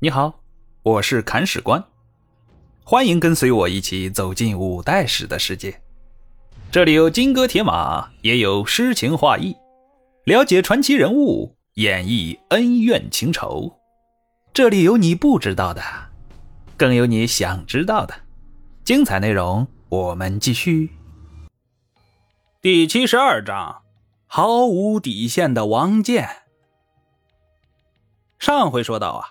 你好，我是砍史官，欢迎跟随我一起走进五代史的世界。这里有金戈铁马，也有诗情画意，了解传奇人物，演绎恩怨情仇。这里有你不知道的，更有你想知道的。精彩内容，我们继续。第72章，毫无底线的王建。上回说到啊，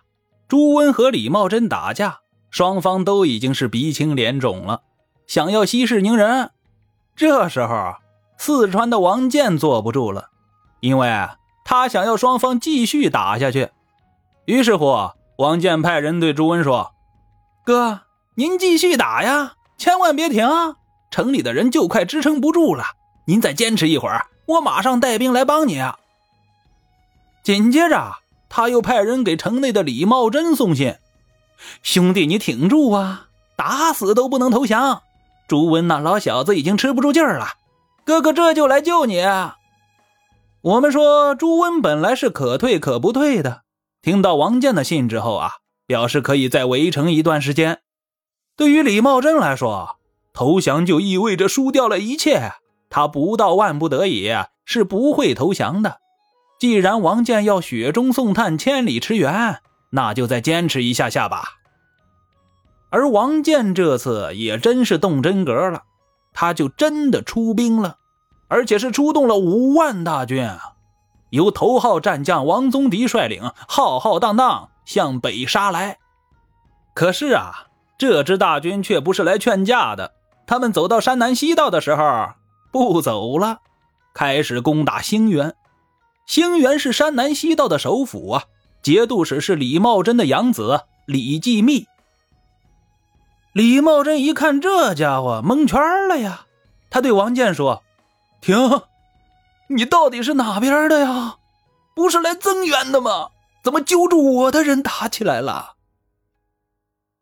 朱温和李茂贞打架，双方都已经是鼻青脸肿了，想要息事宁人。这时候四川的王建坐不住了，因为他想要双方继续打下去。于是乎，王建派人对朱温说，哥，您继续打呀，千万别停啊，城里的人就快支撑不住了，您再坚持一会儿，我马上带兵来帮你啊。紧接着他又派人给城内的李茂贞送信，兄弟你挺住啊，打死都不能投降，朱温那老小子已经吃不住劲儿了，哥哥这就来救你。我们说朱温本来是可退可不退的，听到王建的信之后啊，表示可以再围城一段时间。对于李茂贞来说，投降就意味着输掉了一切，他不到万不得已是不会投降的。既然王建要雪中送炭千里驰援，那就再坚持一下下吧。而王建这次也真是动真格了，他就真的出兵了，而且是出动了5万大军啊，由头号战将王宗迪率领，浩浩荡荡向北杀来。可是啊，这支大军却不是来劝架的，他们走到山南西道的时候不走了，开始攻打兴元。兴元是山南西道的首府啊，节度使是李茂贞的养子李继密。李茂贞一看这家伙蒙圈了呀，他对王建说，停，你到底是哪边的呀？不是来增援的吗？怎么揪住我的人打起来了？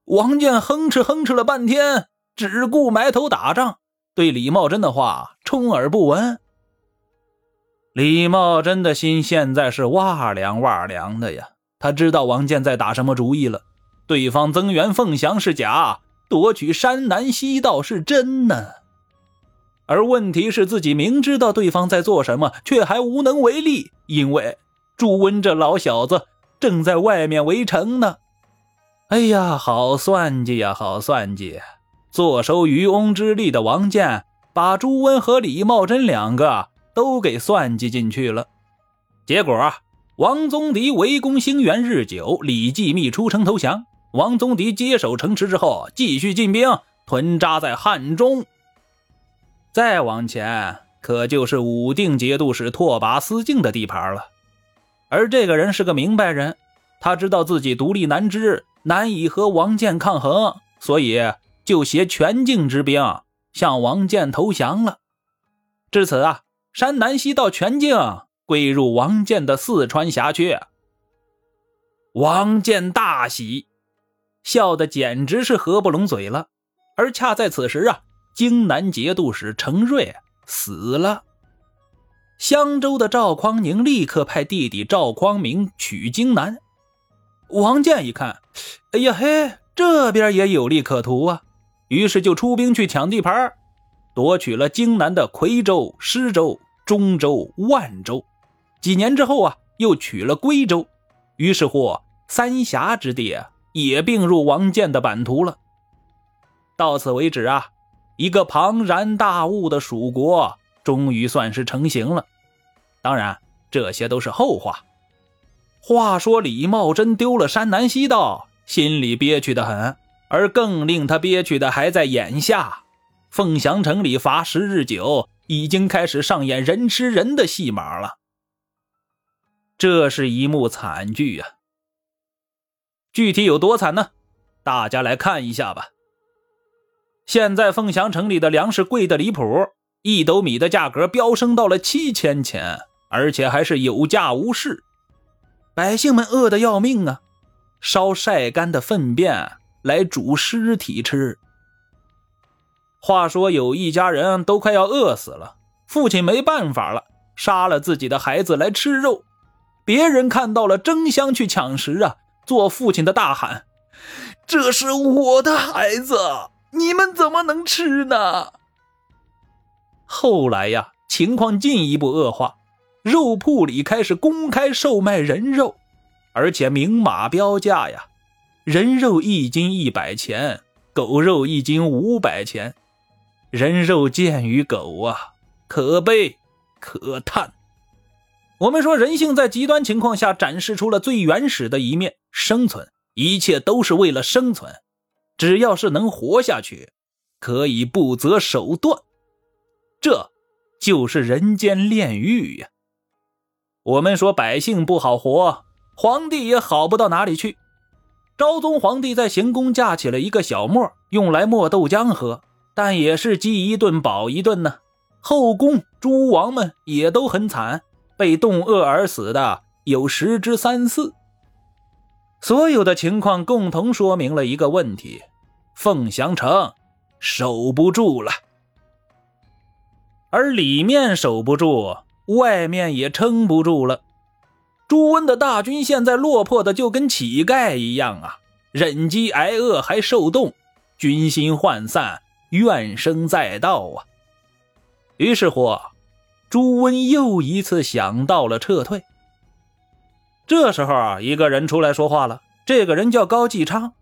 王建哼哧哼哧了半天，只顾埋头打仗，对李茂贞的话充耳不闻。李茂贞的心现在是哇凉哇凉的呀，他知道王建在打什么主意了，对方增援凤翔是假，夺取山南西道是真呢。而问题是自己明知道对方在做什么，却还无能为力，因为朱温这老小子正在外面围城呢。哎呀，好算计呀，好算计！坐收渔翁之利的王建，把朱温和李茂贞两个都给算计进去了。结果王宗迪围攻兴元日久，李继密出城投降，王宗迪接手城池之后继续进兵，屯扎在汉中。再往前可就是武定节度使拓跋思敬的地盘了。而这个人是个明白人，他知道自己独立难支，难以和王建抗衡，所以就携全境之兵向王建投降了。至此山南西道全境归入王建的四川辖区。王建大喜，笑得简直是合不拢嘴了。而恰在此时荆南节度使程瑞死了。襄州的赵匡胤立刻派弟弟赵匡明取荆南。王建一看，哎呀嘿，这边也有利可图啊，于是就出兵去抢地盘，夺取了荆南的夔州、施州、中州、万州，几年之后又取了归州，于是乎三峡之地也并入王建的版图了。到此为止一个庞然大物的蜀国终于算是成型了。当然这些都是后话。话说李茂贞丢了山南西道，心里憋屈得很，而更令他憋屈的还在眼下。凤翔城里乏食日久，已经开始上演人吃人的戏码了。这是一幕惨剧啊！具体有多惨呢？大家来看一下吧。现在凤翔城里的粮食贵得离谱，一斗米的价格飙升到了7000钱，而且还是有价无市。百姓们饿得要命啊，烧晒干的粪便来煮尸体吃。话说有一家人都快要饿死了，父亲没办法了，杀了自己的孩子来吃肉。别人看到了争相去抢食做父亲的大喊：“这是我的孩子，你们怎么能吃呢？”后来呀，情况进一步恶化，肉铺里开始公开售卖人肉，而且明码标价呀，人肉一斤100钱，狗肉一斤500钱。人肉贱于狗啊，可悲可叹。我们说，人性在极端情况下展示出了最原始的一面，生存，一切都是为了生存，只要是能活下去，可以不择手段。这就是人间炼狱呀。我们说百姓不好活，皇帝也好不到哪里去。昭宗皇帝在行宫架起了一个小磨，用来磨豆浆喝，但也是饥一顿饱一顿呢。后宫诸王们也都很惨，被冻饿而死的有10之3-4。所有的情况共同说明了一个问题：凤翔城守不住了。而里面守不住，外面也撑不住了。朱温的大军现在落魄的就跟乞丐一样啊，忍饥挨饿还受冻，军心涣散，怨声载道啊。于是乎，朱温又一次想到了撤退。这时候啊，一个人出来说话了，这个人叫高继昌。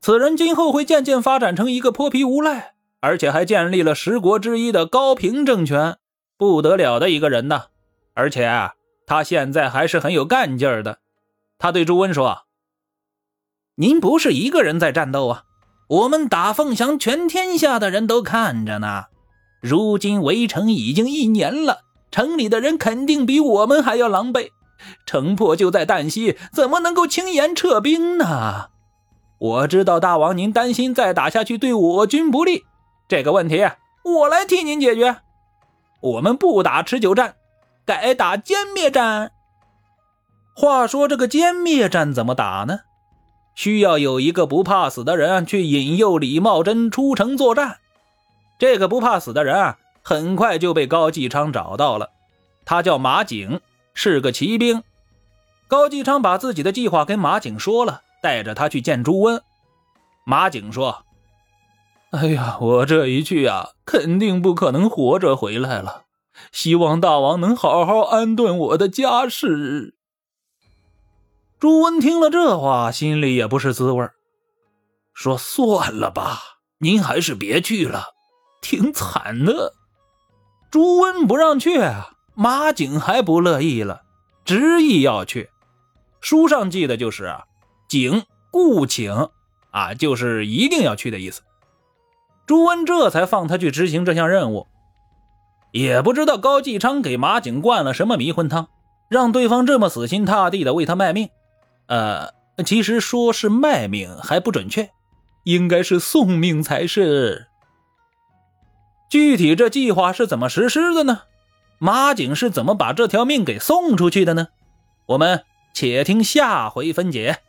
此人今后会渐渐发展成一个泼皮无赖，而且还建立了10国之一的高平政权，不得了的一个人呢。而且啊，他现在还是很有干劲儿的。他对朱温说：“您不是一个人在战斗啊，我们打凤翔，全天下的人都看着呢。如今围城已经1年了，城里的人肯定比我们还要狼狈，城破就在旦夕，怎么能够轻言撤兵呢？我知道大王您担心再打下去对我军不利，这个问题我来替您解决。我们不打持久战，改打歼灭战。”话说这个歼灭战怎么打呢？需要有一个不怕死的人去引诱李茂贞出城作战。这个不怕死的人很快就被高继昌找到了。他叫马景，是个骑兵。高继昌把自己的计划跟马景说了，带着他去见朱温。马景说：“哎呀，我这一去肯定不可能活着回来了，希望大王能好好安顿我的家事。”朱温听了这话，心里也不是滋味，说：“算了吧，您还是别去了，挺惨的。”朱温不让去，马景还不乐意了，执意要去。书上记的就是景故请就是一定要去的意思。朱温这才放他去执行这项任务。也不知道高继昌给马景灌了什么迷魂汤，让对方这么死心塌地的为他卖命。其实说是卖命还不准确，应该是送命才是。具体这计划是怎么实施的呢？马景是怎么把这条命给送出去的呢？我们且听下回分解。